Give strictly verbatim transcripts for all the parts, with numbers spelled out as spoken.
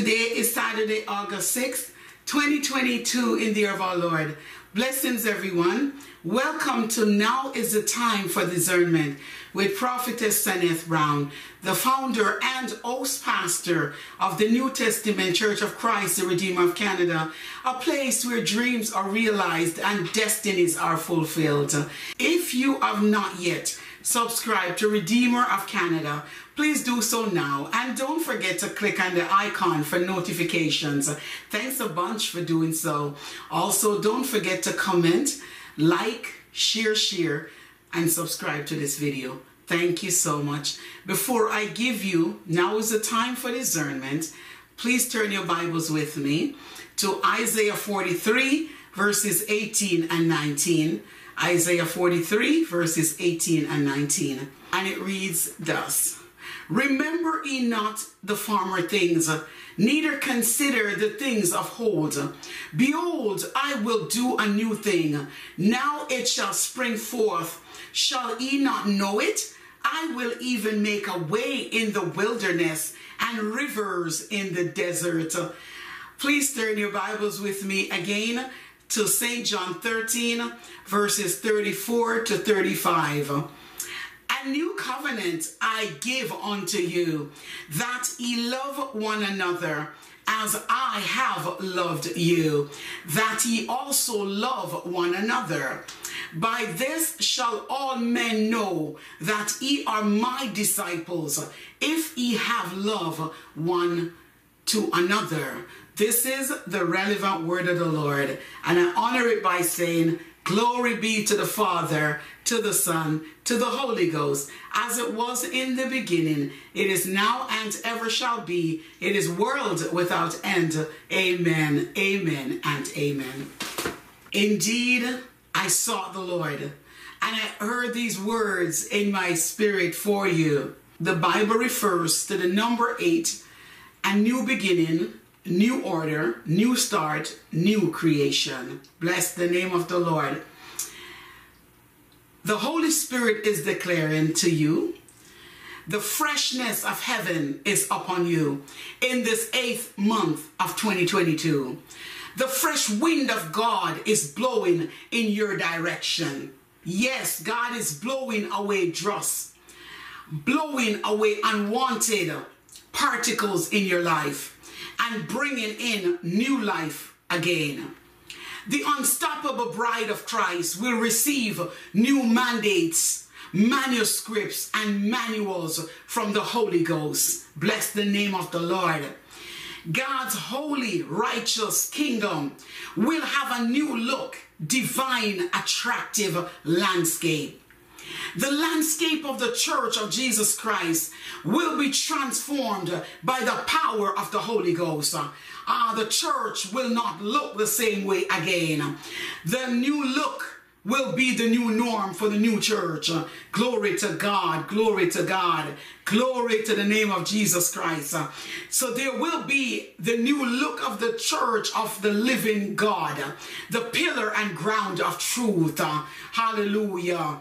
Today is Saturday, August sixth, twenty twenty-two, in the year of our Lord. Blessings, everyone. Welcome to Now is the Time for Discernment with Prophetess Saneth Brown, the founder and host pastor of the New Testament Church of Christ, the Redeemer of Canada, a place where dreams are realized and destinies are fulfilled. If you have not yet subscribed to Redeemer of Canada, please do so now, and don't forget to click on the icon for notifications. Thanks a bunch for doing so. Also, don't forget to comment, like, share, share, and subscribe to this video. Thank you so much. Before I give you, now is the time for discernment. Please turn your Bibles with me to Isaiah forty-three, verses eighteen and nineteen. Isaiah forty-three, verses eighteen and nineteen. And it reads thus: Remember ye not the former things, neither consider the things of old. Behold, I will do a new thing. Now it shall spring forth. Shall ye not know it? I will even make a way in the wilderness and rivers in the desert. Please turn your Bibles with me again to Saint John thirteen, verses thirty-four to thirty-five. A new covenant I give unto you, that ye love one another as I have loved you, that ye also love one another. By this shall all men know that ye are my disciples, if ye have love one to another. This is the relevant word of the Lord, and I honor it by saying, glory be to the Father, to the Son, to the Holy Ghost, as it was in the beginning, it is now and ever shall be, it is world without end. Amen, amen, and amen. Indeed, I sought the Lord, and I heard these words in my spirit for you. The Bible refers to the number eight, a new beginning, new order, new start, new creation. Bless the name of the Lord. The Holy Spirit is declaring to you, the freshness of heaven is upon you in this eighth month of twenty twenty-two. The fresh wind of God is blowing in your direction. Yes, God is blowing away dross, blowing away unwanted particles in your life, and bringing in new life again. The unstoppable bride of Christ will receive new mandates, manuscripts, and manuals from the Holy Ghost. Bless the name of the Lord. God's holy, righteous kingdom will have a new look, divine, attractive landscape. The landscape of the Church of Jesus Christ will be transformed by the power of the Holy Ghost. Ah, the church will not look the same way again. The new look will be the new norm for the new church. Glory to God, glory to God, glory to the name of Jesus Christ. So there will be the new look of the church of the living God, the pillar and ground of truth. Hallelujah.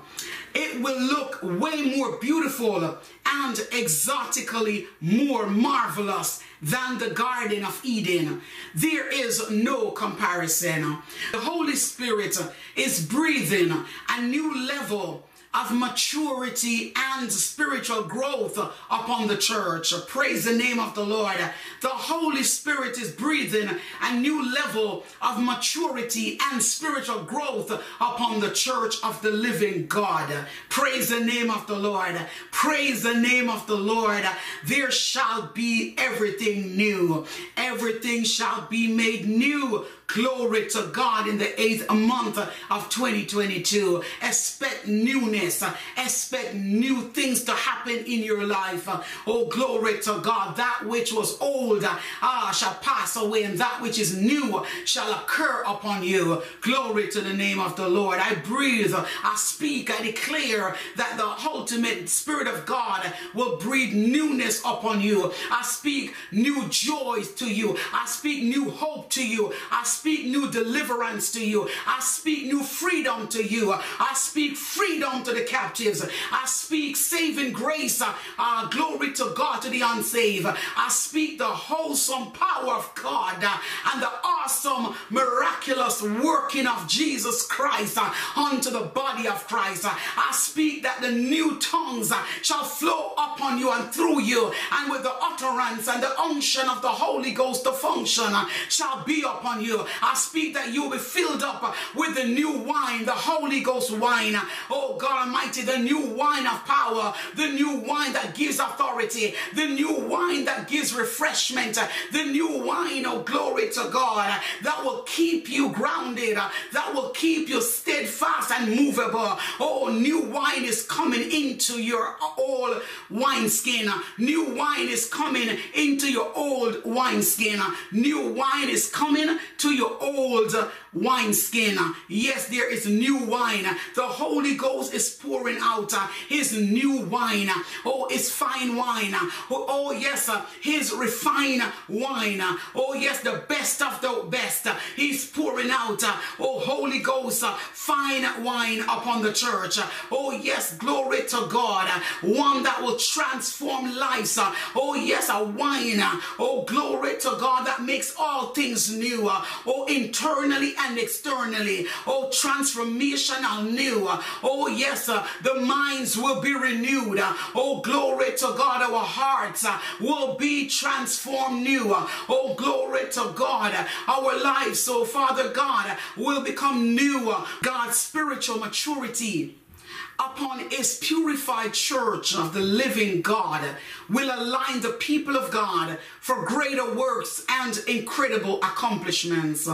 It will look way more beautiful and exotically more marvelous than the Garden of Eden. There is no comparison. The Holy Spirit is breathing a new level of maturity and spiritual growth upon the church. Praise the name of the Lord. The Holy Spirit is breathing a new level of maturity and spiritual growth upon the church of the living God. Praise the name of the Lord. Praise the name of the Lord. There shall be everything new. Everything shall be made new. Glory to God in the eighth month of twenty twenty-two. Expect newness. Expect new things to happen in your life. Oh, glory to God. That which was old ah, shall pass away, and that which is new shall occur upon you. Glory to the name of the Lord. I breathe, I speak, I declare that the ultimate Spirit of God will breathe newness upon you. I speak new joys to you. you. I speak new hope to you. I speak new deliverance to you. I speak new freedom to you. I speak freedom to the captives. I speak saving grace. Uh, glory to God, to the unsaved. I speak the wholesome power of God uh, and the awesome, miraculous working of Jesus Christ uh, unto the body of Christ. Uh, I speak that the new tongues uh, shall flow upon you and through you, and with the utterance and the unction of the Holy Ghost, the function uh, shall be upon you. I speak that you will be filled up uh, with the new wine, the Holy Ghost wine. Uh, oh God Almighty, the new wine of power, the new wine that gives authority, the new wine that gives refreshment, uh, the new wine, oh glory to God, uh, that will keep you grounded, uh, that will keep you steadfast and movable. Oh, new wine is coming into your old wineskin. New wine is coming into your old wineskin. New wine is coming to your old wineskin. Yes, there is new wine. The Holy Ghost is pouring out his new wine. Oh, it's fine wine. Oh, yes, his refined wine. Oh, yes, the best of the best. He's pouring out, oh, Holy Ghost, fine wine upon the church. Oh, yes, glory to God. One that will transform lives. Oh, yes, a wine. Oh, glory to God, that makes all things new. Oh, internally and externally. Oh, transformational new. Oh, yes, the minds will be renewed. Oh, glory to God, our hearts will be transformed new. Oh, glory to God, our lives, oh, Father God, will become new. God's spiritual maturity upon his purified church of the living God will align the people of God for greater works and incredible accomplishments.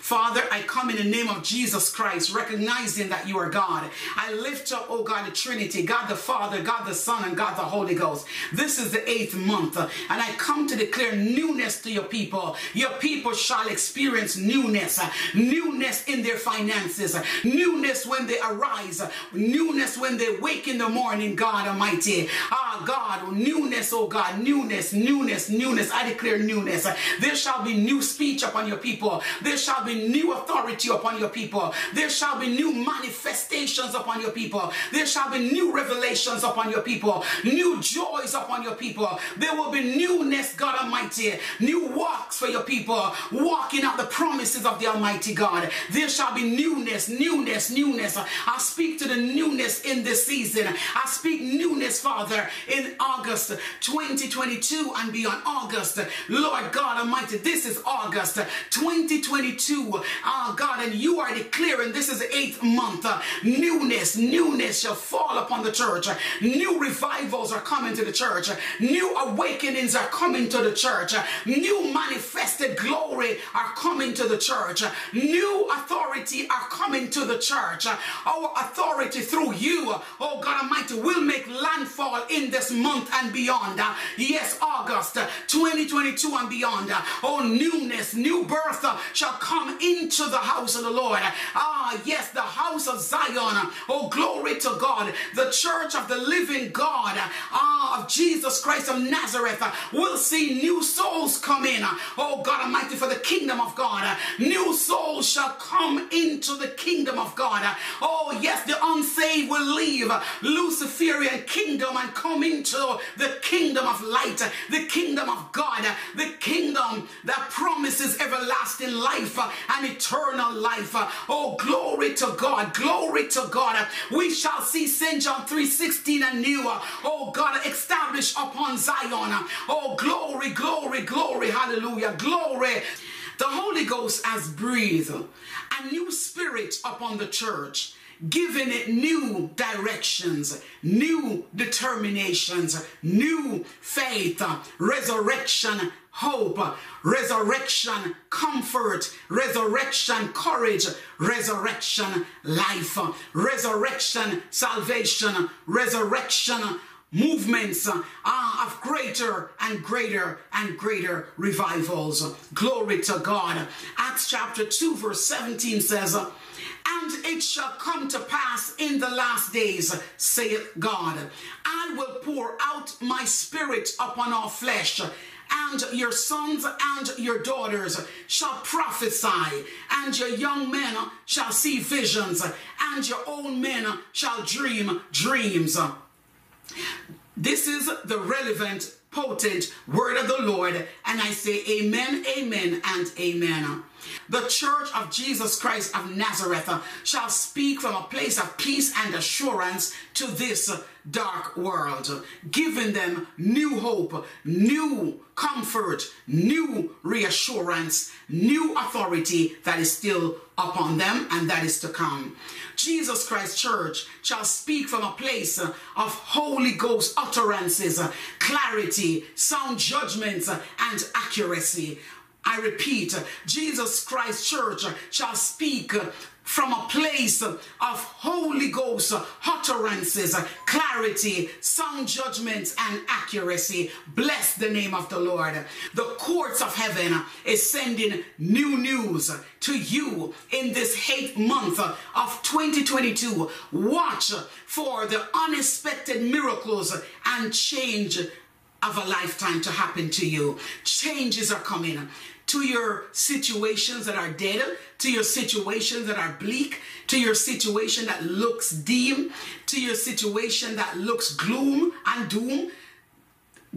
Father, I come in the name of Jesus Christ, recognizing that you are God. I lift up, oh God, the Trinity, God the Father, God the Son, and God the Holy Ghost. This is the eighth month, and I come to declare newness to your people. Your people shall experience newness, newness in their finances, newness when they arise, newness when they wake in the morning, God Almighty. Ah, God, newness, oh God, newness, newness, newness. I declare newness. There shall be new speech upon your people. There shall be new authority upon your people. There shall be new manifestations upon your people. There shall be new revelations upon your people. New joys upon your people. There will be newness, God Almighty. New walks for your people. Walking out the promises of the Almighty God. There shall be newness, newness, newness. I speak to the newness in this season. I speak newness, Father, in August twenty twenty-two and beyond. August. Lord God Almighty, this is August twenty twenty-two. Ah, God, and you are declaring this is the eighth month. Uh, newness, newness shall fall upon the church. Uh, new revivals are coming to the church. Uh, new awakenings are coming to the church. Uh, new manifested glory are coming to the church. Uh, new authority are coming to the church. Uh, our authority through you, uh, oh God Almighty, will make landfall in this month and beyond. Uh, yes, August twenty twenty-two and beyond. Uh, oh, newness, new birth uh, shall come into the house of the Lord. Ah, yes, the house of Zion. Oh, glory to God. The church of the living God, ah, of Jesus Christ of Nazareth, will see new souls come in. Oh, God Almighty, for the kingdom of God. New souls shall come into the kingdom of God. Oh, yes, the unsaved will leave Luciferian kingdom and come into the kingdom of light, the kingdom of God, the kingdom that promises everlasting life and eternal life. Oh, glory to God, glory to God. We shall see Saint John three sixteen anew. Oh, God, established upon Zion. Oh, glory, glory, glory, hallelujah, glory. The Holy Ghost has breathed a new spirit upon the church, giving it new directions, new determinations, new faith, resurrection, hope, resurrection, comfort, resurrection, courage, resurrection, life, resurrection, salvation, resurrection, movements uh, of greater and greater and greater revivals. Glory to God. Acts chapter two verse seventeen says, "And it shall come to pass in the last days, saith God, I will pour out my spirit upon all flesh, and your sons and your daughters shall prophesy, and your young men shall see visions, and your old men shall dream dreams. This is the relevant, potent word of the Lord, and I say amen, amen, and amen. The Church of Jesus Christ of Nazareth shall speak from a place of peace and assurance to this dark world, giving them new hope, new comfort, new reassurance, new authority that is still upon them and that is to come. Jesus Christ Church shall speak from a place of Holy Ghost utterances, clarity, sound judgments, and accuracy. I repeat, Jesus Christ Church shall speak from a place of Holy Ghost utterances, clarity, sound judgments, and accuracy. Bless the name of the Lord. The courts of heaven is sending new news to you in this eighth month of twenty twenty-two. Watch for the unexpected miracles and change of a lifetime to happen to you. Changes are coming to your situations that are dead, to your situations that are bleak, to your situation that looks dim, to your situation that looks gloom and doom.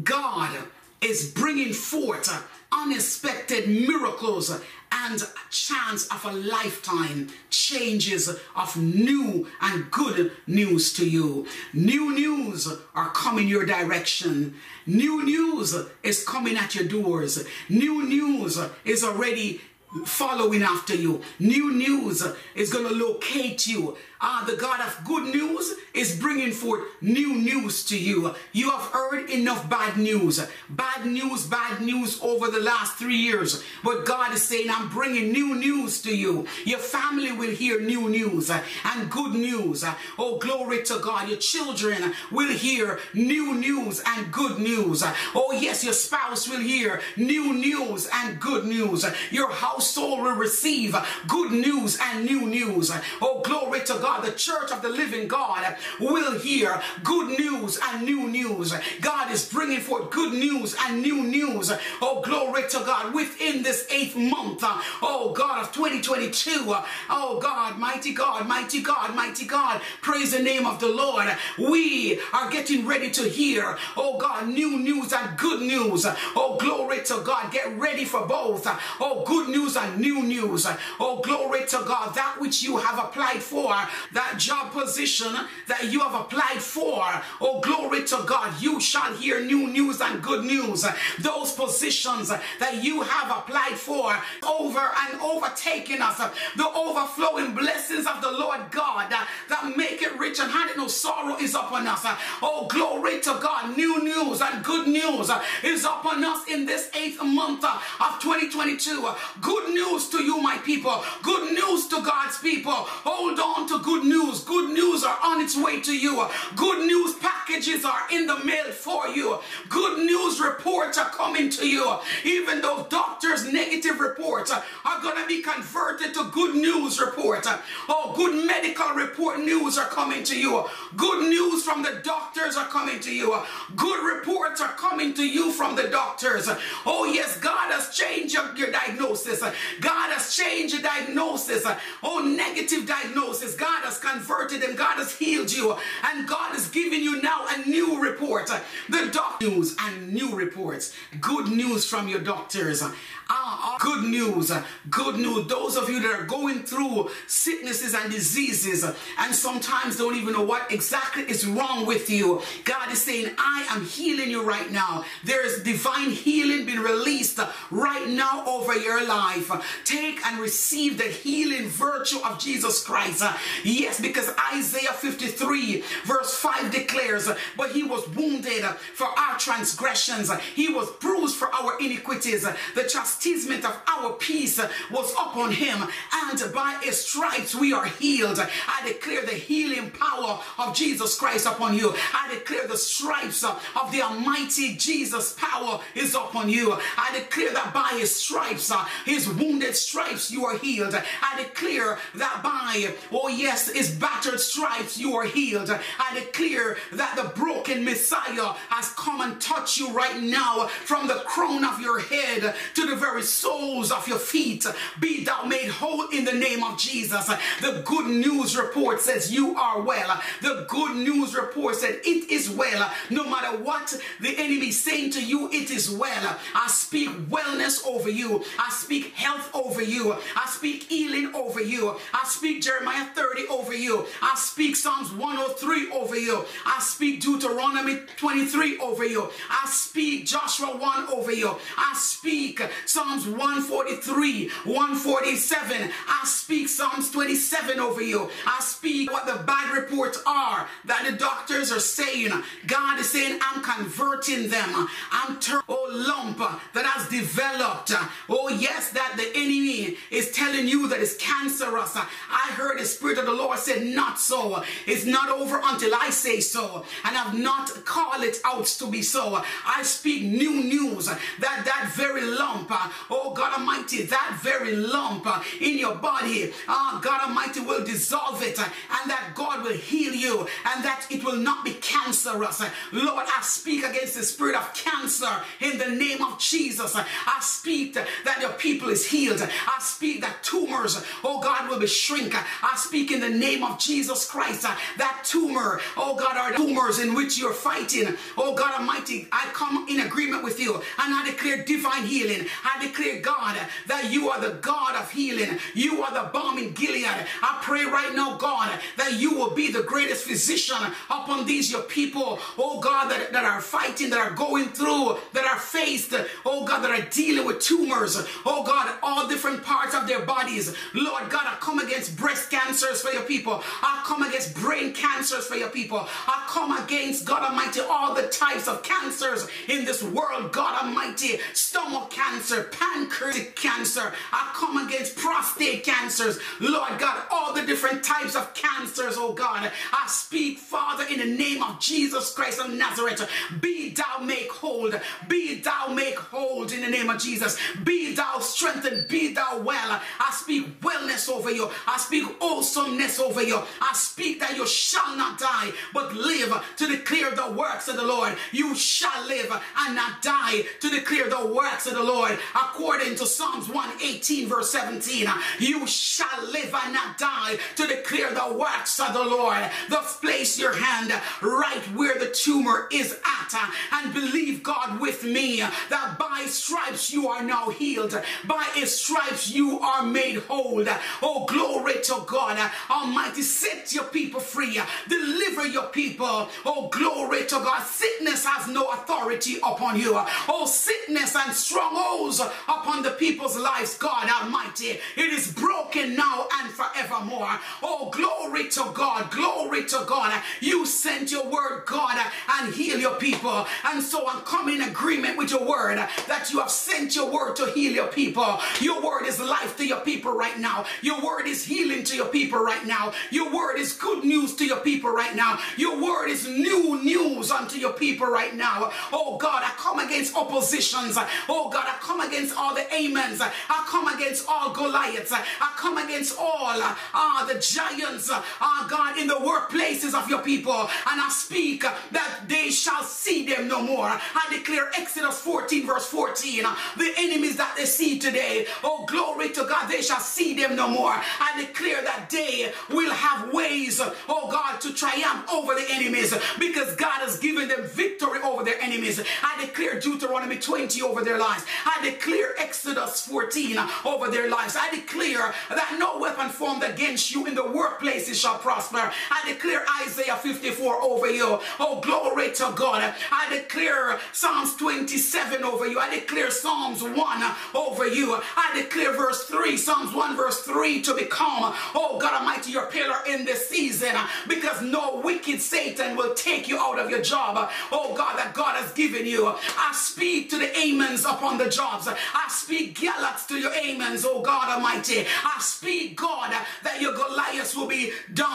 God is bringing forth unexpected miracles and chance of a lifetime, changes of new and good news to you. New news are coming your direction. New news is coming at your doors. New news is already following after you. New news is going to locate you. Ah, the God of good news is bringing forth new news to you. You have heard enough bad news. Bad news, bad news over the last three years. But God is saying, I'm bringing new news to you. Your family will hear new news and good news. Oh, glory to God. Your children will hear new news and good news. Oh, yes, your spouse will hear new news and good news. Your house soul will receive good news and new news. Oh, glory to God. The Church of the Living God will hear good news and new news. God is bringing forth good news and new news. Oh, glory to God. Within this eighth month, oh God, of twenty twenty-two, oh God, mighty God, mighty God, mighty God, praise the name of the Lord. We are getting ready to hear, oh God, new news and good news. Oh, glory to God. Get ready for both. Oh, good news and new news. Oh, glory to God. That which you have applied for, that job position that you have applied for, oh, glory to God, you shall hear new news and good news. Those positions that you have applied for, over and overtaking us, the overflowing blessings of the Lord God that make it rich and had no sorrow is upon us. Oh, glory to God. New news and good news is upon us in this eighth month of twenty twenty-two. Good Good news to you, my people. Good news to God's people. Hold on to good news. Good news are on its way to you. Good news packages are in the mail for you. Good news reports are coming to you. Even though doctors' negative reports are going to be converted to good news reports. Oh, good medical report news are coming to you. Good news from the doctors are coming to you. Good reports are coming to you from the doctors. Oh, yes, God has changed your, your diagnosis. God has changed your diagnosis. Oh, negative diagnosis. God has converted them. God has healed you. And God is giving you now a new report. The doctor news and new reports. Good news from your doctors. Ah, good news. Good news. Those of you that are going through sicknesses and diseases and sometimes don't even know what exactly is wrong with you. God is saying, I am healing you right now. There is divine healing being released right now over your life. Take and receive the healing virtue of Jesus Christ. Yes, because Isaiah fifty-three verse five declares, but he was wounded for our transgressions. He was bruised for our iniquities. The chastisement of our peace was upon him, and by his stripes we are healed. I declare the healing power of Jesus Christ upon you. I declare the stripes of the almighty Jesus power is upon you. I declare that by his stripes, his wounded stripes, you are healed. I declare that by, oh yes, his battered stripes, you are healed. I declare that the broken Messiah has come and touched you right now from the crown of your head to the very soles of your feet. Be thou made whole in the name of Jesus. The good news report says you are well. The good news report said it is well. No matter what the enemy is saying to you, it is well. I speak wellness over you. I speak health over you. I speak healing over you. I speak Jeremiah thirty over you. I speak Psalms one oh three over you. I speak Deuteronomy twenty-three over you. I speak Joshua one over you. I speak Psalms one forty-three, one forty-seven. I speak Psalms twenty-seven over you. I speak what the bad reports are that the doctors are saying. God is saying, I'm converting them. I'm turning, oh, lump that has developed. Oh, yes, that the enemy is telling you that it's cancerous. I heard the Spirit of the Lord said, not so. It's not over until I say so. And I've not called it out to be so. I speak new news that that very lump, oh God Almighty, that very lump in your body, oh God Almighty, will dissolve it, and that God will heal you, and that it will not be cancerous. Lord, I speak against the spirit of cancer in the name of Jesus. I speak that your people is healed. I speak that tumors, oh God, will be shrink. I speak in the name of Jesus Christ that tumor, oh God, are tumors in which you're fighting. Oh God Almighty, I come in agreement with you, and I declare divine healing. I declare, God, that you are the God of healing. You are the balm in Gilead. I pray right now, God, that you will be the greatest physician upon these your people, oh God, that, that are fighting, that are going through, that are faced, oh God, that are dealing with tumors, oh God, all different parts of their bodies. Lord God, I come against breast cancers for your people. I come against brain cancers for your people. I come against, God Almighty, all the types of cancers in this world, God Almighty, stomach cancer, pancreatic cancer. I come against prostate cancers, Lord God, all the different types of cancers, oh God. I speak, Father, in the name of Jesus Christ of Nazareth, be thou make whole, be thou make whole in the name of Jesus, be thou strengthened, be thou well. I speak wellness over you, I speak awesomeness over you, I speak that you shall not die, but live to declare the works of the Lord. You shall live and not die to declare the works of the Lord. According to Psalms one eighteen verse seventeen, you shall live and not die to declare the works of the Lord. Thus place your hand right where the tumor is at, and believe God with me that by stripes you are now healed. By his stripes you are made whole. Oh, glory to God Almighty. Set your people free. Deliver your people. Oh, glory to God. Sickness has no authority upon you. Oh, sickness and strongholds upon the people's lives, God Almighty, it is broken now and forevermore. Oh, glory to God. Glory to God. You sent your word, God, and heal your people. And so I'm coming in agreement with your word that you have sent your word to heal your people. Your word is life to your people right now. Your word is healing to your people right now. Your word is good news to your people right now. Your word is new news unto your people right now. Oh God, I come against oppositions. Oh God, I come against all the amens. I come against all Goliaths. I come against all uh, the giants, uh, God, in the workplaces of your people. And I speak that they shall see them no more. I declare Exodus fourteen verse fourteen. The enemies that they see today, oh glory to God, they shall see them no more. I declare that they will have ways, oh God, to triumph over the enemies, because God has given them victory over their enemies. I declare Deuteronomy twenty over their lives. I declare Exodus fourteen over their lives. I declare that no weapon formed against you in the workplaces shall prosper. I declare Isaiah fifty-four over you. Oh, glory to God. I declare Psalms twenty-seven over you. I declare Psalms one over you. I declare verse three, Psalms one verse three, to become, oh God Almighty, your pillar in this season, because no wicked Satan will take you out of your job, oh God, that God has given you. I speak to the amens upon the jobs. I speak Goliaths to your amens, oh God Almighty. I speak, God, that your Goliaths will be down.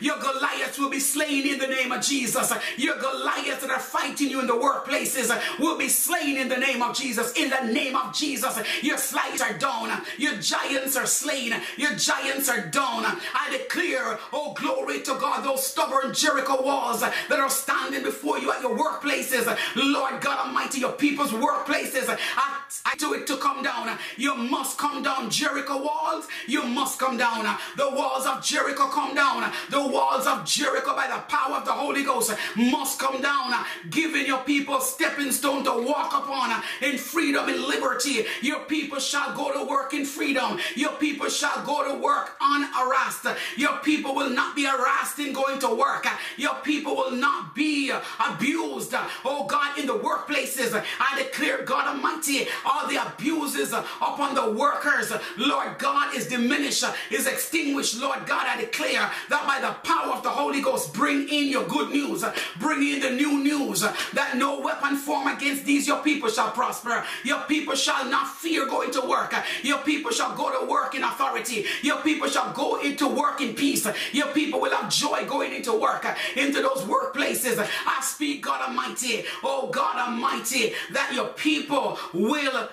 Your Goliaths will be slain in the name of Jesus. Your Goliaths that are fighting you in the workplaces will be slain in the name of Jesus. In the name of Jesus, your slights are down. Your giants are slain. Your giants are down. I declare, oh glory to God, those stubborn Jericho walls that are standing before you at your workplaces, Lord God Almighty, your people people's workplaces. I, I do it to come down. You must come down Jericho walls. You must come down. The walls of Jericho come down. The walls of Jericho by the power of the Holy Ghost must come down. Giving your people stepping stone to walk upon in freedom and liberty. Your people shall go to work in freedom. Your people shall go to work unharassed. Your people will not be harassed in going to work. Your people will not be abused, oh God, in the workplaces. I declare, God Almighty, all the abuses upon the workers, Lord God, is diminished, is extinguished. Lord God, I declare that by the power of the Holy Ghost, bring in your good news. Bring in the new news that no weapon formed against these your people shall prosper. Your people shall not fear going to work. Your people shall go to work in authority. Your people shall go into work in peace. Your people will have joy going into work, into those workplaces. I speak, God Almighty, oh God Almighty, that your people will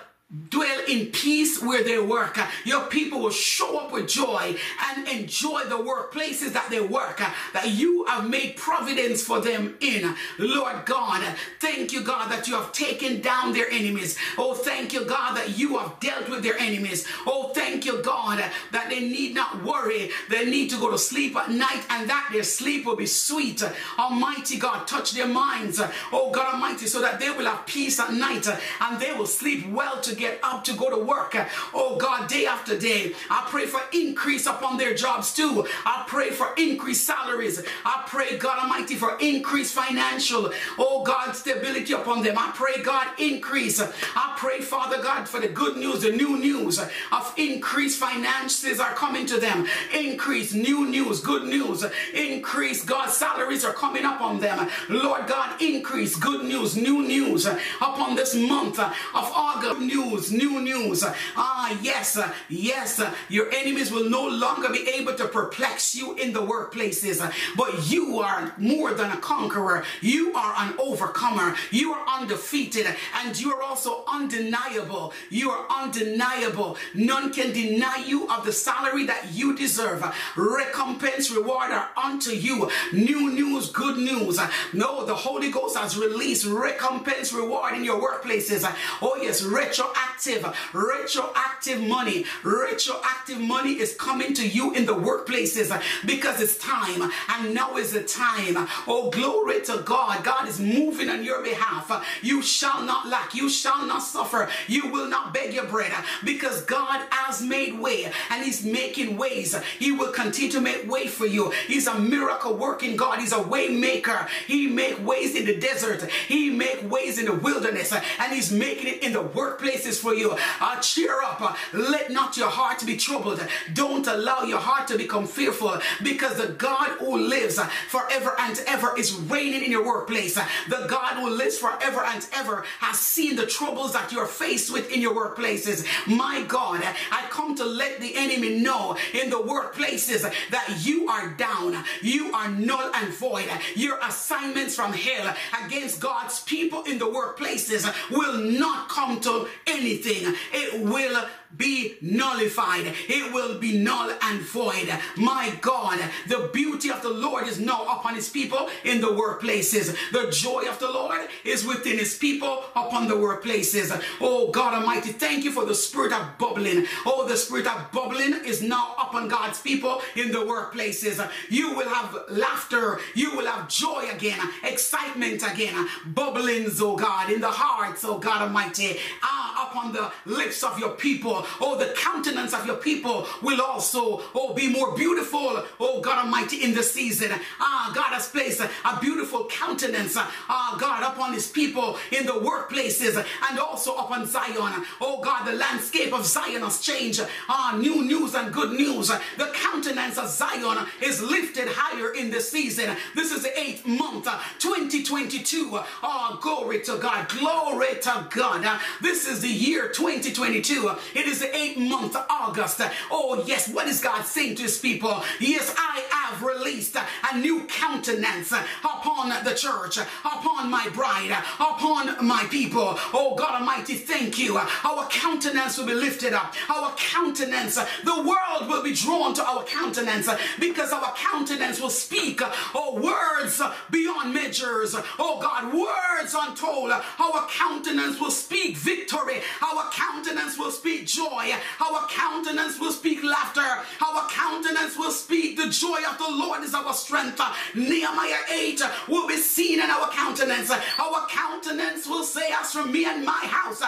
dwell in peace where they work. Your people will show up with joy and enjoy the workplaces that they work, that you have made providence for them in. Lord God, thank you, God, that you have taken down their enemies. Oh, thank you, God, that you have dealt with their enemies. Oh, thank you, God, that they need not worry. They need to go to sleep at night and that their sleep will be sweet. Almighty God, touch their minds, oh God Almighty, so that they will have peace at night and they will sleep well today. Get up to go to work, oh God, day after day. I pray for increase upon their jobs too. I pray for increased salaries. I pray, God Almighty, for increased financial, oh God, stability upon them. I pray, God, increase. I pray, Father God, for the good news, the new news of increased finances are coming to them. Increase, new news, good news. Increase, God, salaries are coming up on them. Lord God, increase, good news, new news upon this month of August. New news, new news. Ah, yes, yes. Your enemies will no longer be able to perplex you in the workplaces, but you are more than a conqueror. You are an overcomer. You are undefeated, and you are also undeniable. You are undeniable. None can deny you of the salary that you deserve. Recompense, reward are unto you. New news, good news. No, the Holy Ghost has released recompense, reward in your workplaces. Oh, yes, rich. Retroactive, retroactive money. Retroactive money is coming to you in the workplaces because it's time, and now is the time. Oh, glory to God. God is moving on your behalf. You shall not lack. You shall not suffer. You will not beg your bread because God has made way and he's making ways. He will continue to make way for you. He's a miracle working God. He's a way maker. He make ways in the desert. He make ways in the wilderness, and he's making it in the workplace. Places for you. Uh, cheer up. Uh, let not your heart be troubled. Don't allow your heart to become fearful, because the God who lives forever and ever is reigning in your workplace. The God who lives forever and ever has seen the troubles that you're faced with in your workplaces. My God, I come to let the enemy know in the workplaces that you are down. You are null and void. Your assignments from hell against God's people in the workplaces will not come to anything. It will be nullified. It will be null and void. My God, the beauty of the Lord is now upon his people in the workplaces. The joy of the Lord is within his people upon the workplaces. Oh God Almighty, thank you for the spirit of bubbling. Oh, the spirit of bubbling is now upon God's people in the workplaces. You will have laughter. You will have joy again, excitement again, bubblings, oh God, in the hearts, oh God Almighty, ah, upon the lips of your people. Oh, the countenance of your people will also, oh, be more beautiful, oh God Almighty, in the season. Ah, God has placed a beautiful countenance, ah, God, upon his people in the workplaces and also upon Zion. Oh God, the landscape of Zion has changed. Ah, new news and good news. The countenance of Zion is lifted higher in the season. This is the eighth month, twenty twenty-two. Ah, glory to God, glory to God. This is the year twenty twenty-two. It is the eighth month, August. Oh, yes. What is God saying to his people? Yes, I am have released a new countenance upon the church, upon my bride, upon my people. Oh God Almighty, thank you. Our countenance will be lifted up. Our countenance, the world will be drawn to our countenance, because our countenance will speak, oh, words beyond measures. Oh God, words untold. Our countenance will speak victory. Our countenance will speak joy. Our countenance will speak laughter. Our countenance will speak the joy of the Lord is our strength. Nehemiah eight will be seen in our countenance. Our countenance will say, as for me and my house,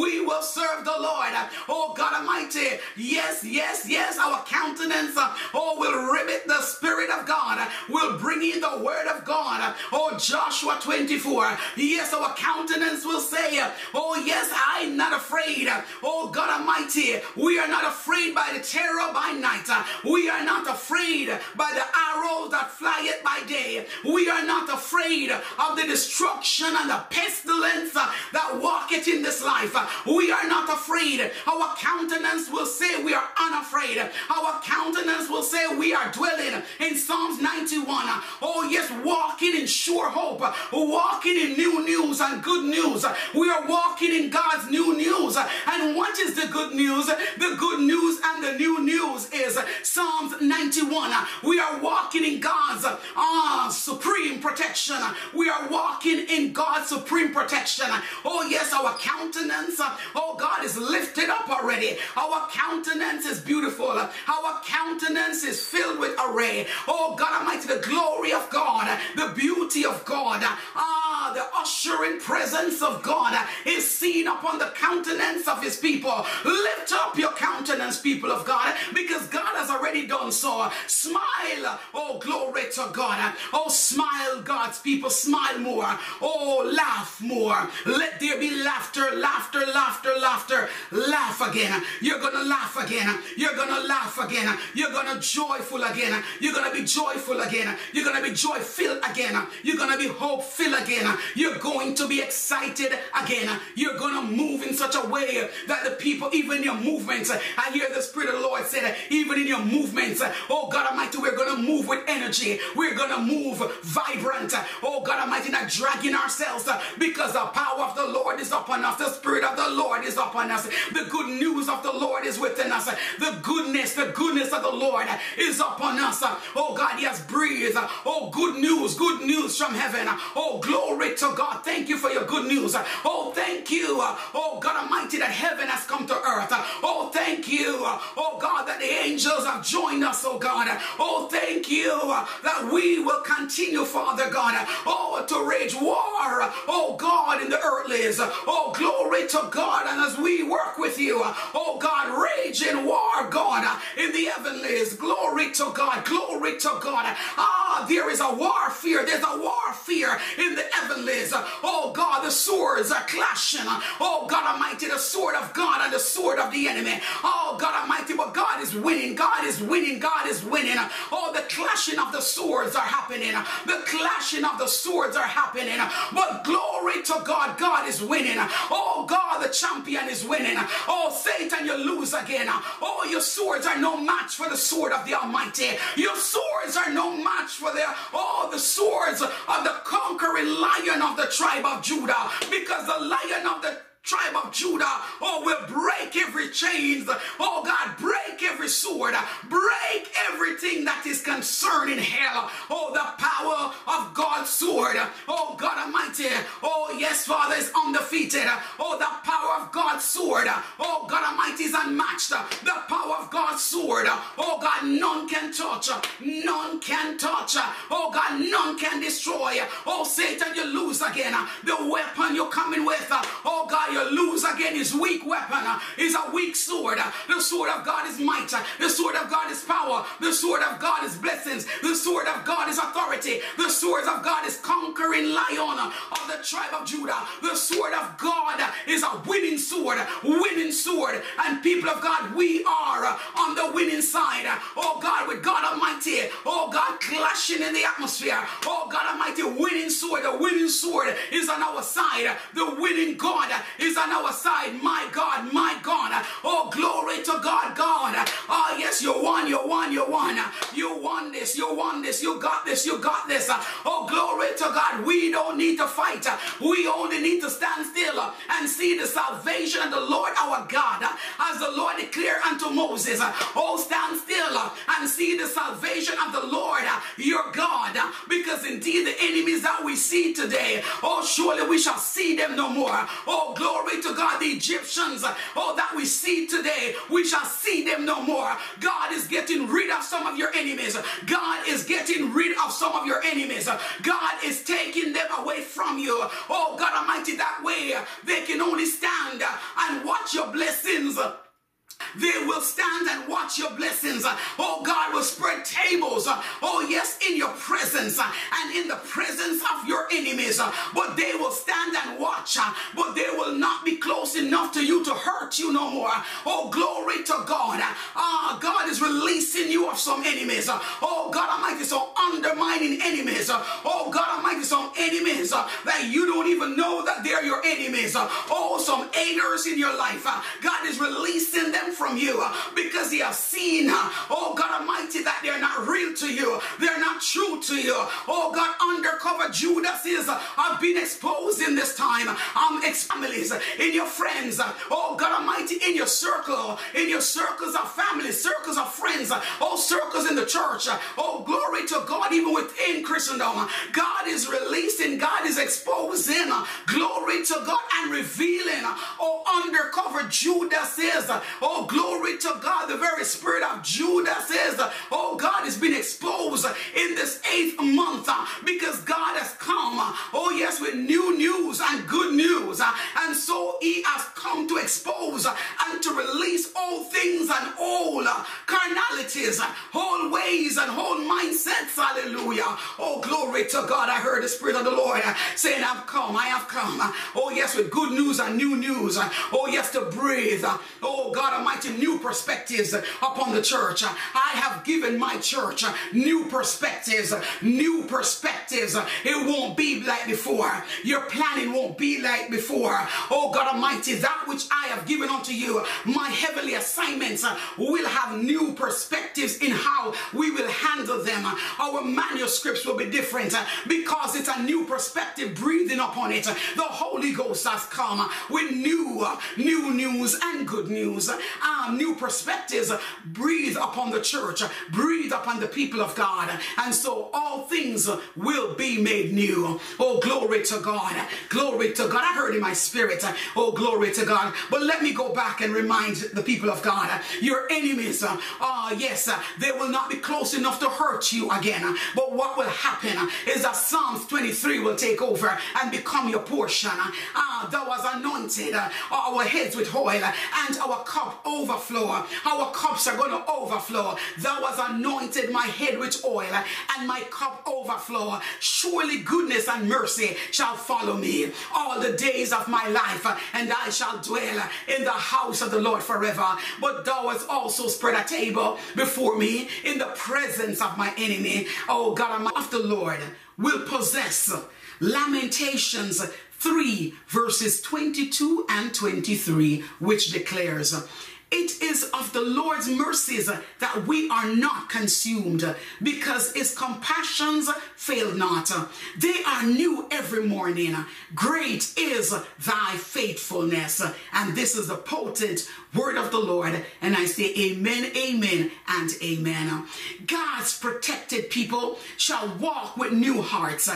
we will serve the Lord. Oh God Almighty, yes, yes, yes, our countenance, oh, will rivet the Spirit of God, will bring in the Word of God. Oh, Joshua twenty-four, yes, our countenance will say, oh yes, I'm not afraid. Oh God Almighty, we are not afraid by the terror by night. We are not afraid by the arrows that flyeth by day. We are not afraid of the destruction and the pestilence that walketh in this life. We are not afraid. Our countenance will say we are unafraid. Our countenance will say we are dwelling in Psalms ninety-one. Oh yes, walking in sure hope, walking in new news and good news. We are walking in God's new news. And what is the good news? The good news and the new news is Psalms ninety-one. We are walking in God's uh, supreme protection. We are walking in God's supreme protection. Oh yes, our countenance, oh God, is lifted up already. Our countenance is beautiful. Our countenance is filled with array. Oh God Almighty, the glory of God, the beauty of God, ah, the ushering presence of God is seen upon the countenance of His people. Lift up your countenance, people of God, because God has already done so. Smile, oh glory to God. Oh smile, God's people, smile more. Oh laugh more. Let there be laughter, laughter, laughter, laughter. Laugh again. You're gonna laugh again. You're gonna laugh again. You're gonna joyful again. You're gonna be joyful again. You're gonna be joy-filled again. You're gonna be hope-filled again. You're going to be excited again. You're gonna move in such a way that the people, even in your movements, I hear the Spirit of the Lord said, even in your movements, oh God Almighty, we're gonna move with energy. We're gonna move vibrant. Oh God Almighty, not dragging ourselves, because the power of the Lord is upon us. The Spirit of the Lord is upon us. The good news of the Lord is within us. The goodness, the goodness of the Lord is upon us. Oh God, He has breathed. Oh, good news, good news from heaven. Oh, glory to God. Thank you for your good news. Oh, thank you. Oh God Almighty, that heaven has come to earth. Oh, thank you. Oh God, that the angels have joined us, oh God. Oh, thank you that we will continue, Father God, oh, to wage war, oh God, in the earthlies. Oh, glory to God. And as we work with you, oh God, rage in war, God, in the heavenlies. Glory to God. Glory to God. Ah, there is a warfare. There's a warfare in the heavenlies. Oh God, the swords are clashing. Oh God Almighty, the sword of God and the sword of the enemy. Oh God Almighty, but God is winning. God is winning. God is winning. Oh, the clashing of the swords are happening. The clashing of the swords are happening. But glory to God, God is winning. Oh God, the champion is winning. Oh Satan, you lose again. Oh, your swords are no match for the sword of the Almighty. Your swords are no match for the, oh, the swords of the conquering lion of the tribe of Judah, because the lion of the tribe of Judah, oh, will break every chains. Oh God, break every sword. Break everything that is concerning hell. Oh, the power of God's sword. Oh God Almighty. Oh yes, Father, is undefeated. Oh, the power of God's sword. Oh God Almighty is unmatched. The power of God's sword. Oh God, none can touch. None can touch. Oh God, none can destroy. Oh Satan, you lose again. The weapon you're coming with, oh God, you lose again. His weak weapon is a weak sword. The sword of God is might. The sword of God is power. The sword of God is blessings. The sword of God is authority. The sword of God is conquering lion of the tribe of Judah. The sword of God is a winning sword. Winning sword. And people of God, we are on the winning side. Oh God, with God Almighty. Oh God, clashing in the atmosphere. Oh God Almighty, winning sword. The winning sword is on our side. The winning God is on our side. My God, my God. Oh, glory to God, God. Oh, yes, you won, you won, you won. You won this, you won this, you got this, you got this. Oh, glory to God. We don't need to fight. We only need to stand still and see the salvation of the Lord our God. As the Lord declared unto Moses, oh, stand still and see the salvation of the Lord your God. Because indeed the enemies that we see today, oh, surely we shall see them no more. Oh, glory to God. The Egyptians, oh, that we see today, we shall see them no more. God is getting rid of some of your enemies. God is getting rid of some of your enemies. God is taking them away from you. Oh, God Almighty, that way they can only stand and watch your blessings. They will stand and watch your blessings. Oh, God will spread tables. Oh, yes, in your presence and in the presence of your enemies. But they will stand and watch. But they will not be close enough to you to hurt you no more. Oh, glory to God. Ah, God is releasing you of some enemies. Oh, God Almighty, some undermining enemies. Oh, God Almighty, some enemies that you don't even know that they're your enemies. Oh, some haters in your life. God is releasing them from you because He has seen, oh God Almighty, that they're not real to you, they're not true to you. Oh God, undercover Judas is have been exposed in this time. Um, ex families, in your friends, oh God Almighty, in your circle, in your circles of family, circles of friends, oh circles in the church. Oh glory to God, even within Christendom, God is releasing, God is exposing, glory to God, and revealing, oh undercover Judas is. Oh, glory to God. The very spirit of Judas is, oh God, has been exposed in this eighth month because God has come, oh yes, with new news and good news. And so He has come to expose and to release all things and all carnalities, whole ways and whole mindsets. Hallelujah. Oh, glory to God. I heard the Spirit of the Lord saying, I've come, I have come. Oh yes, with good news and new news. Oh yes, to breathe. Oh God Almighty, new perspectives upon the church. I have given my church new perspectives, new perspectives. It won't be like before. Your planning won't be like before. Oh God Almighty, that which I have given unto you, my heavenly assignments will have new perspectives in how we will handle them. Our manuscripts will be different because it's a new perspective breathing upon it. The Holy Ghost has come with new, new news and good news. Um, new perspectives breathe upon the church, breathe upon the people of God, and so all things will be made new. Oh, glory to God, glory to God. I heard in my spirit, oh, glory to God. But let me go back and remind the people of God, your enemies, ah, uh, yes, they will not be close enough to hurt you again. But what will happen is that Psalms twenty-three will take over and become your portion. Ah, uh, thou was anointed uh, our heads with oil, and our cup overflow. Our cups are going to overflow. Thou hast anointed my head with oil, and my cup overflow. Surely goodness and mercy shall follow me all the days of my life, and I shall dwell in the house of the Lord forever. But thou hast also spread a table before me in the presence of my enemy. Oh God, I'm of the Lord will possess. Lamentations three verses twenty-two and twenty-three, which declares, it is of the Lord's mercies that we are not consumed, because His compassions fail not. They are new every morning. Great is thy faithfulness. And this is the potent word of the Lord. And I say amen, amen, and amen. God's protected people shall walk with new hearts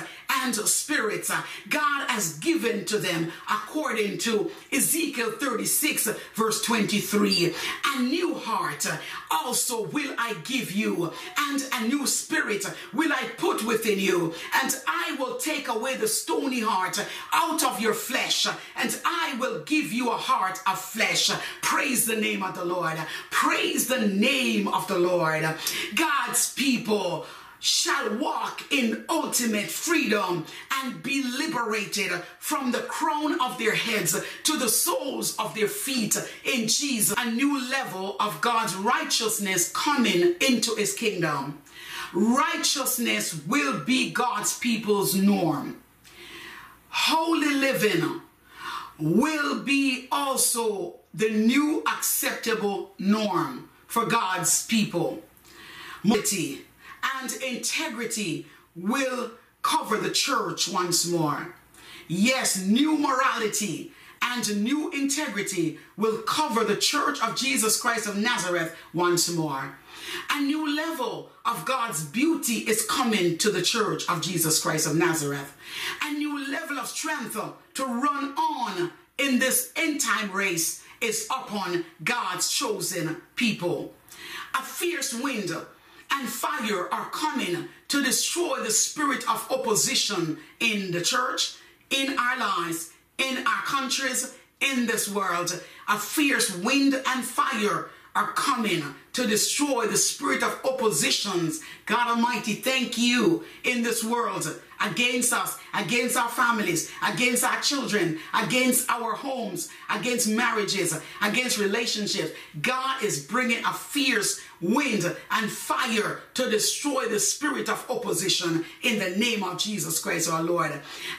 and spirits God has given to them, according to Ezekiel thirty-six verse twenty-three. A new heart also will I give you, and a new spirit will I put within you, and I will take away the stony heart out of your flesh, and I will give you a heart of flesh. Praise the name of the Lord. Praise the name of the Lord. God's people shall walk in ultimate freedom and be liberated from the crown of their heads to the soles of their feet in Jesus. A new level of God's righteousness coming into His kingdom. Righteousness will be God's people's norm. Holy living will be also the new acceptable norm for God's people. Morality and integrity will cover the church once more. Yes, new morality and new integrity will cover the Church of Jesus Christ of Nazareth once more. A new level of God's beauty is coming to the Church of Jesus Christ of Nazareth. A new level of strength to run on in this end-time race is upon God's chosen people. A fierce wind and fire are coming to destroy the spirit of opposition in the church, in our lives, in our countries, in this world. A fierce wind and fire are coming to destroy the spirit of oppositions. God Almighty, thank you, in this world, against us, against our families, against our children, against our homes, against marriages, against relationships. God is bringing a fierce wind and fire to destroy the spirit of opposition in the name of Jesus Christ our Lord.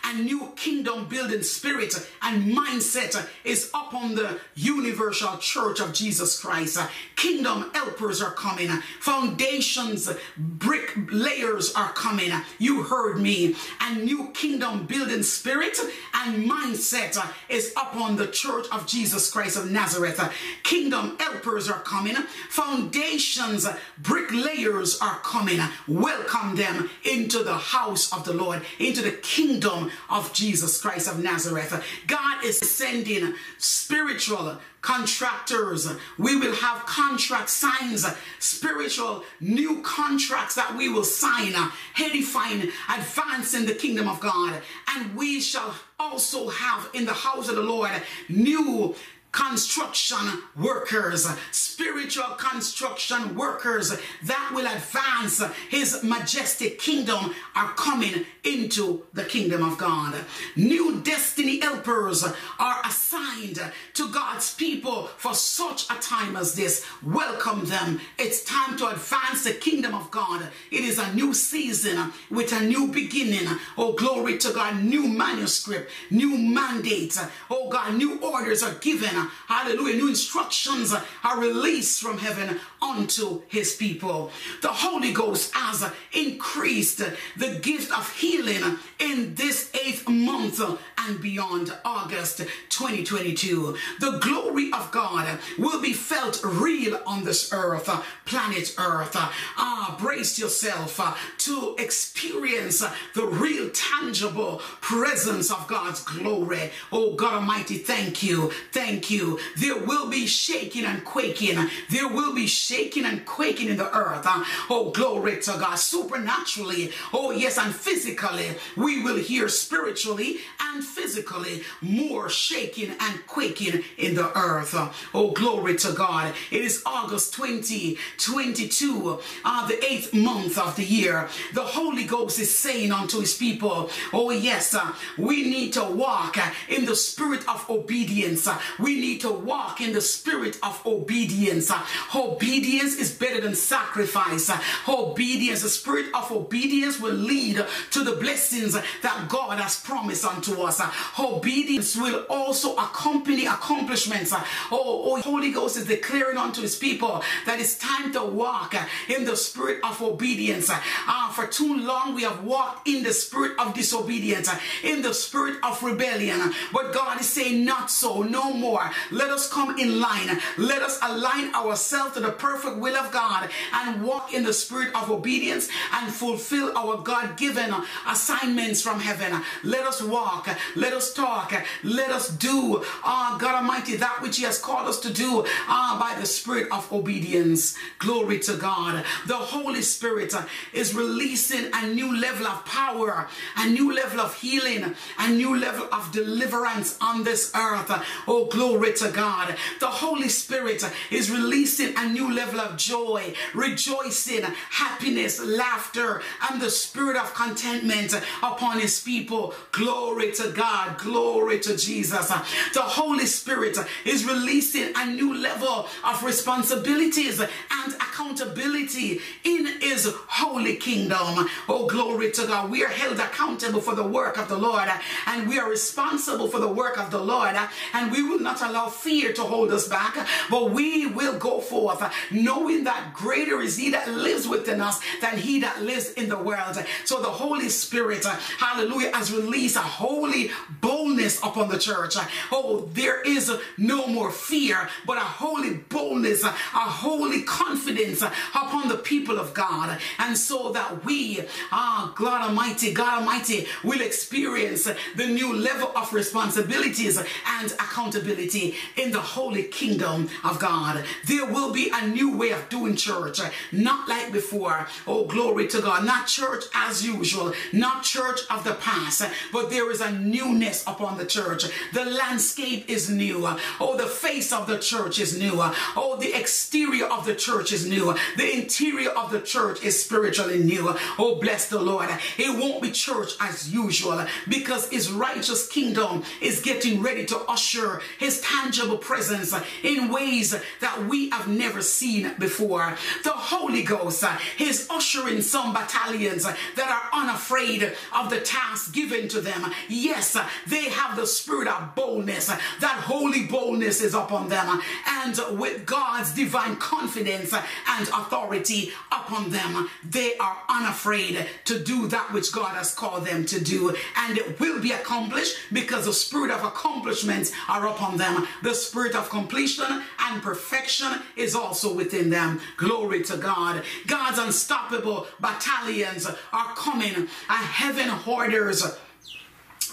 A new kingdom building spirit and mindset is upon the universal Church of Jesus Christ. Kingdom helpers are coming. Foundations, brick layers are coming. You heard me. A new kingdom building spirit and mindset is upon the Church of Jesus Christ of Nazareth. Kingdom helpers are coming. Foundations, bricklayers are coming. Welcome them into the house of the Lord, into the kingdom of Jesus Christ of Nazareth. God is sending spiritual contractors. We will have contract signs, spiritual new contracts that we will sign, edifying, advancing the kingdom of God. And we shall also have in the house of the Lord new construction workers, spiritual construction workers that will advance his majestic kingdom are coming into the kingdom of God. New destiny helpers are assigned to God's people for such a time as this. Welcome them. It's time to advance the kingdom of God. It is a new season with a new beginning. Oh, glory to God. New manuscript, new mandate. Oh God, new orders are given. Hallelujah. New instructions are released from heaven unto his people. The Holy Ghost has increased the gift of healing in this eighth month and beyond, August twenty twenty-two. The glory of God will be felt real on this earth, planet Earth. Ah, brace yourself to experience the real, tangible presence of God's glory. Oh, God Almighty, thank you. Thank you. There will be shaking and quaking. There will be shaking and quaking in the earth. Oh, glory to God. Supernaturally, oh yes, and physically, we will hear spiritually and physically more shaking and quaking in the earth. Oh, glory to God. It is August twenty twenty-two, uh, the eighth month of the year. The Holy Ghost is saying unto his people, oh yes, uh, we need to walk uh, in the spirit of obedience. Uh, we need to walk in the spirit of obedience. Uh, obedience is better than sacrifice. Uh, obedience, the spirit of obedience will lead to the blessings that God has promised unto us. Uh, obedience will also accompany accomplishments. Uh, oh, oh, Holy Ghost is declaring unto his people that it's time to walk uh, in the spirit of obedience. Uh, for too long we have walked in the spirit of disobedience, uh, in the spirit of rebellion. But God is saying, not so, no more. Let us come in line. Let us align ourselves to the perfect will of God and walk in the spirit of obedience and fulfill our God-given assignments from heaven. Let us walk. Let us talk. Let us do, ah, God Almighty, that which he has called us to do, ah, by the spirit of obedience. Glory to God. The Holy Spirit is releasing a new level of power, a new level of healing, a new level of deliverance on this earth. Oh, glory to God. The Holy Spirit is releasing a new level of joy, rejoicing, happiness, laughter, and the spirit of contentment upon his people. Glory to God. Glory to Jesus. The Holy Spirit is releasing a new level of responsibilities and and accountability in his holy kingdom. Oh, glory to God. We are held accountable for the work of the Lord, and we are responsible for the work of the Lord, and we will not allow fear to hold us back, but we will go forth knowing that greater is he that lives within us than he that lives in the world. So the Holy Spirit, hallelujah, has released a holy boldness upon the church. Oh, there is no more fear, but a holy boldness, a holy confidence upon the people of God. And so that we, ah, God Almighty, God Almighty, will experience the new level of responsibilities and accountability in the holy kingdom of God. There will be a new way of doing church, not like before. Oh, glory to God. Not church as usual, not church of the past, but there is a newness upon the church. The landscape is new. Oh, the face of the church is new. Oh, the exterior of the church is new. The interior of the church is spiritually new. Oh, bless the Lord. It won't be church as usual, because his righteous kingdom is getting ready to usher his tangible presence in ways that we have never seen before. The Holy Ghost is ushering some battalions that are unafraid of the task given to them. Yes, they have the spirit of boldness. That holy boldness is upon them, and with God's divine confidence and authority upon them, they are unafraid to do that which God has called them to do, and it will be accomplished because the spirit of accomplishments are upon them. The spirit of completion and perfection is also within them. Glory to God. God's unstoppable battalions are coming, a heaven hoarders,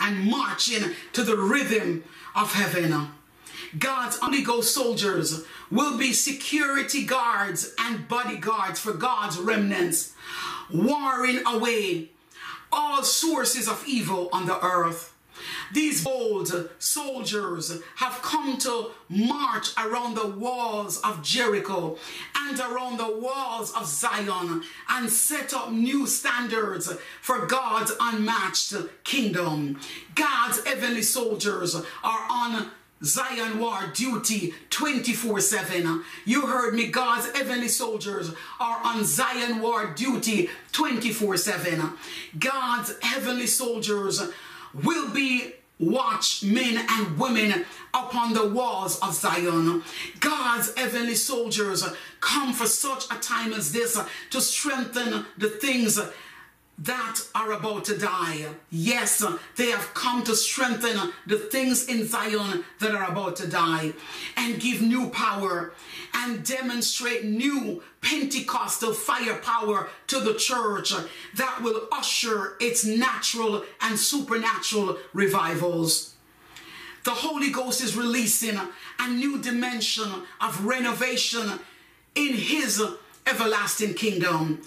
and marching to the rhythm of heaven. God's Holy Ghost soldiers will be security guards and bodyguards for God's remnants, warring away all sources of evil on the earth. These bold soldiers have come to march around the walls of Jericho and around the walls of Zion and set up new standards for God's unmatched kingdom. God's heavenly soldiers are on Zion war duty twenty-four seven. You heard me. God's heavenly soldiers are on Zion war duty twenty-four seven. God's heavenly soldiers will be watchmen and women upon the walls of Zion. God's heavenly soldiers come for such a time as this to strengthen the things that are about to die. Yes, they have come to strengthen the things in Zion that are about to die, and give new power and demonstrate new Pentecostal firepower to the church that will usher its natural and supernatural revivals. The Holy Ghost is releasing a new dimension of renovation in his everlasting kingdom.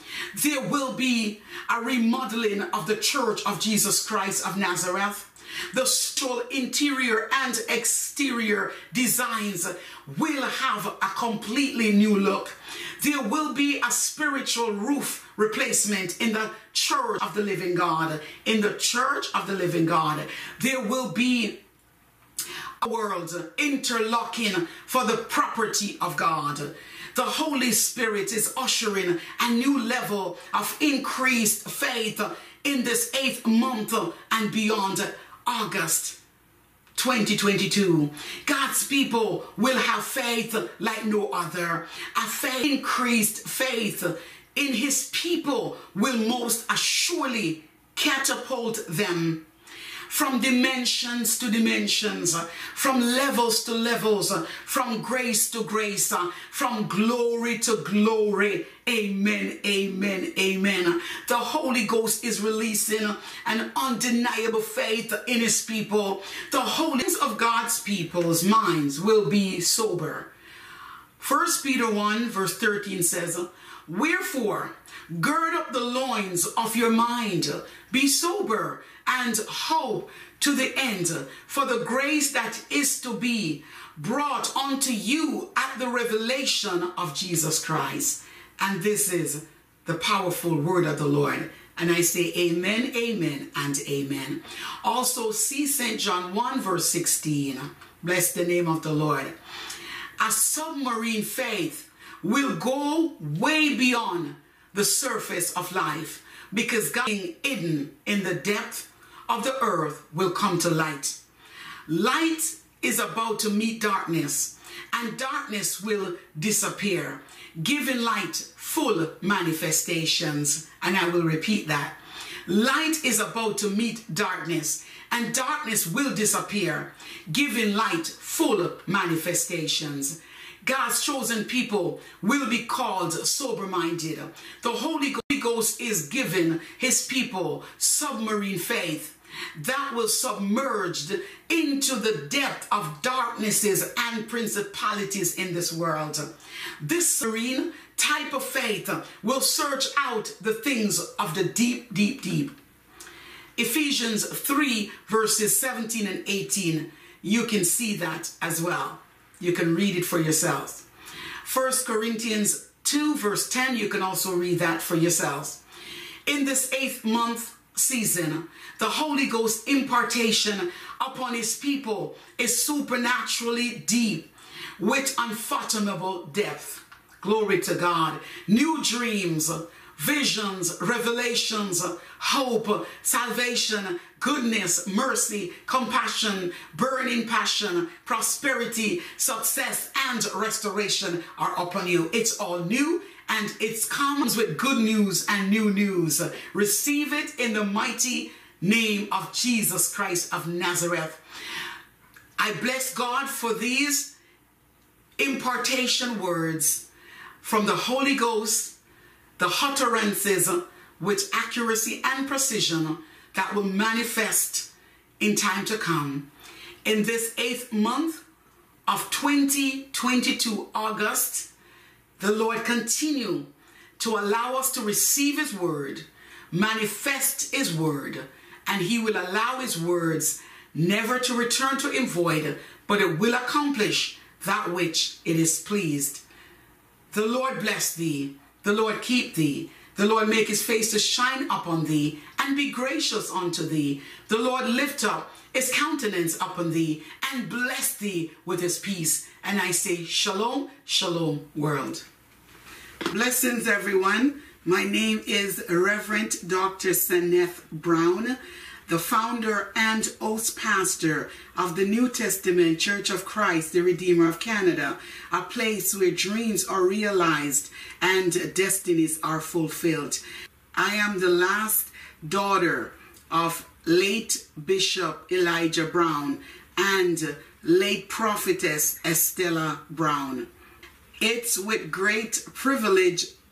There will be a remodeling of the Church of Jesus Christ of Nazareth. The soul interior and exterior designs will have a completely new look. There will be a spiritual roof replacement in the Church of the Living God. In the Church of the Living God, there will be a world interlocking for the property of God. The Holy Spirit is ushering a new level of increased faith in this eighth month and beyond, August twenty twenty-two. God's people will have faith like no other. A faith, increased faith in his people will most assuredly catapult them from dimensions to dimensions, from levels to levels, from grace to grace, from glory to glory. Amen, amen, amen. The Holy Ghost is releasing an undeniable faith in his people. The holiness of God's people's minds will be sober. First Peter one verse thirteen says, "Wherefore, gird up the loins of your mind, be sober, and hope to the end for the grace that is to be brought unto you at the revelation of Jesus Christ." And this is the powerful word of the Lord. And I say amen, amen, and amen. Also see Saint John one verse sixteen. Bless the name of the Lord. A submarine faith will go way beyond the surface of life, because God being hidden in the depth of the earth will come to light. Light is about to meet darkness, and darkness will disappear, giving light full manifestations. And I will repeat that. Light is about to meet darkness, and darkness will disappear, giving light full manifestations. God's chosen people will be called sober-minded. The Holy Ghost is giving his people submarine faith that was submerged into the depth of darknesses and principalities in this world. This serene type of faith will search out the things of the deep, deep, deep. Ephesians three verses seventeen and eighteen, you can see that as well. You can read it for yourselves. First Corinthians two verse ten, you can also read that for yourselves. In this eighth month season, the Holy Ghost impartation upon his people is supernaturally deep with unfathomable depth. Glory to God. New dreams, visions, revelations, hope, salvation, goodness, mercy, compassion, burning passion, prosperity, success, and restoration are upon you. It's all new, and it comes with good news and new news. Receive it in the mighty name of Jesus Christ of Nazareth. I bless God for these impartation words from the Holy Ghost, the utterances with accuracy and precision that will manifest in time to come. In this eighth month of twenty twenty-two, August, the Lord continue to allow us to receive his word, manifest his word, and he will allow his words never to return to him void, but it will accomplish that which it is pleased. The Lord bless thee. The Lord keep thee. The Lord make his face to shine upon thee and be gracious unto thee. The Lord lift up his countenance upon thee and bless thee with his peace. And I say, Shalom, Shalom, world. Blessings, everyone. My name is Reverend Doctor Saneth Brown, the founder and host pastor of the New Testament Church of Christ, the Redeemer of Canada, a place where dreams are realized and destinies are fulfilled. I am the last daughter of late Bishop Elijah Brown and late prophetess Estella Brown. It's with great privilege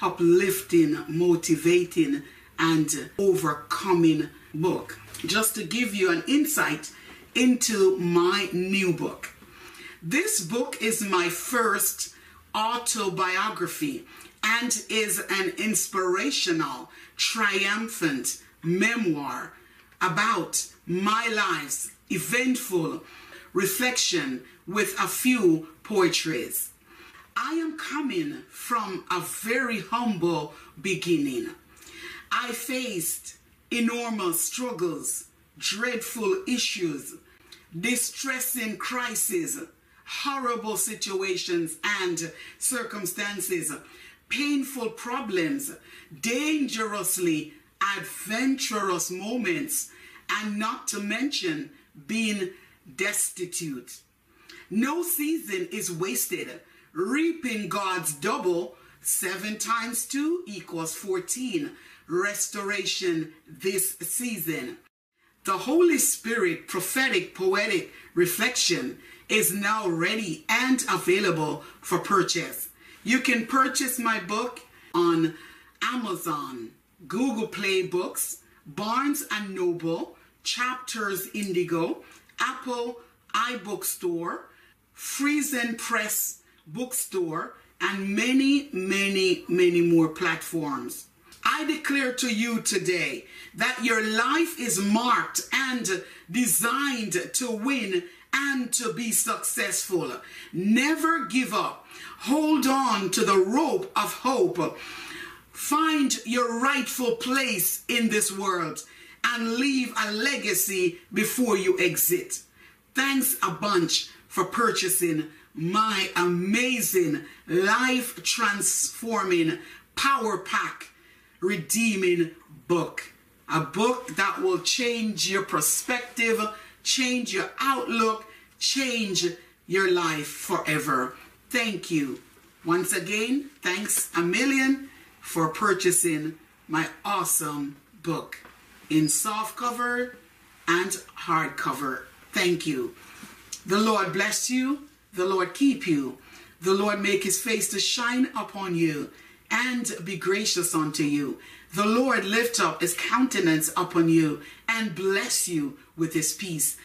uplifting, motivating, and overcoming book. Just to give you an insight into my new book. This book is my first autobiography and is an inspirational, triumphant memoir about my life's eventful reflection with a few poetries. I am coming from a very humble beginning. I faced enormous struggles, dreadful issues, distressing crises, horrible situations and circumstances, painful problems, dangerously adventurous moments, and not to mention being destitute. No season is wasted. Reaping God's double, seven times two equals fourteen. Restoration this season. The Holy Spirit Prophetic Poetic Reflection is now ready and available for purchase. You can purchase my book on Amazon, Google Play Books, Barnes and Noble, Chapters Indigo, Apple iBookstore, Friesen Press bookstore, and many, many, many more platforms. I declare to you today that your life is marked and designed to win and to be successful. Never give up. Hold on to the rope of hope. Find your rightful place in this world and leave a legacy before you exit. Thanks a bunch for purchasing my amazing, life-transforming, power-pack, redeeming book. A book that will change your perspective, change your outlook, change your life forever. Thank you. Once again, thanks a million for purchasing my awesome book in soft cover and hardcover. Thank you. The Lord bless you. The Lord keep you. The Lord make his face to shine upon you and be gracious unto you. The Lord lift up his countenance upon you and bless you with his peace.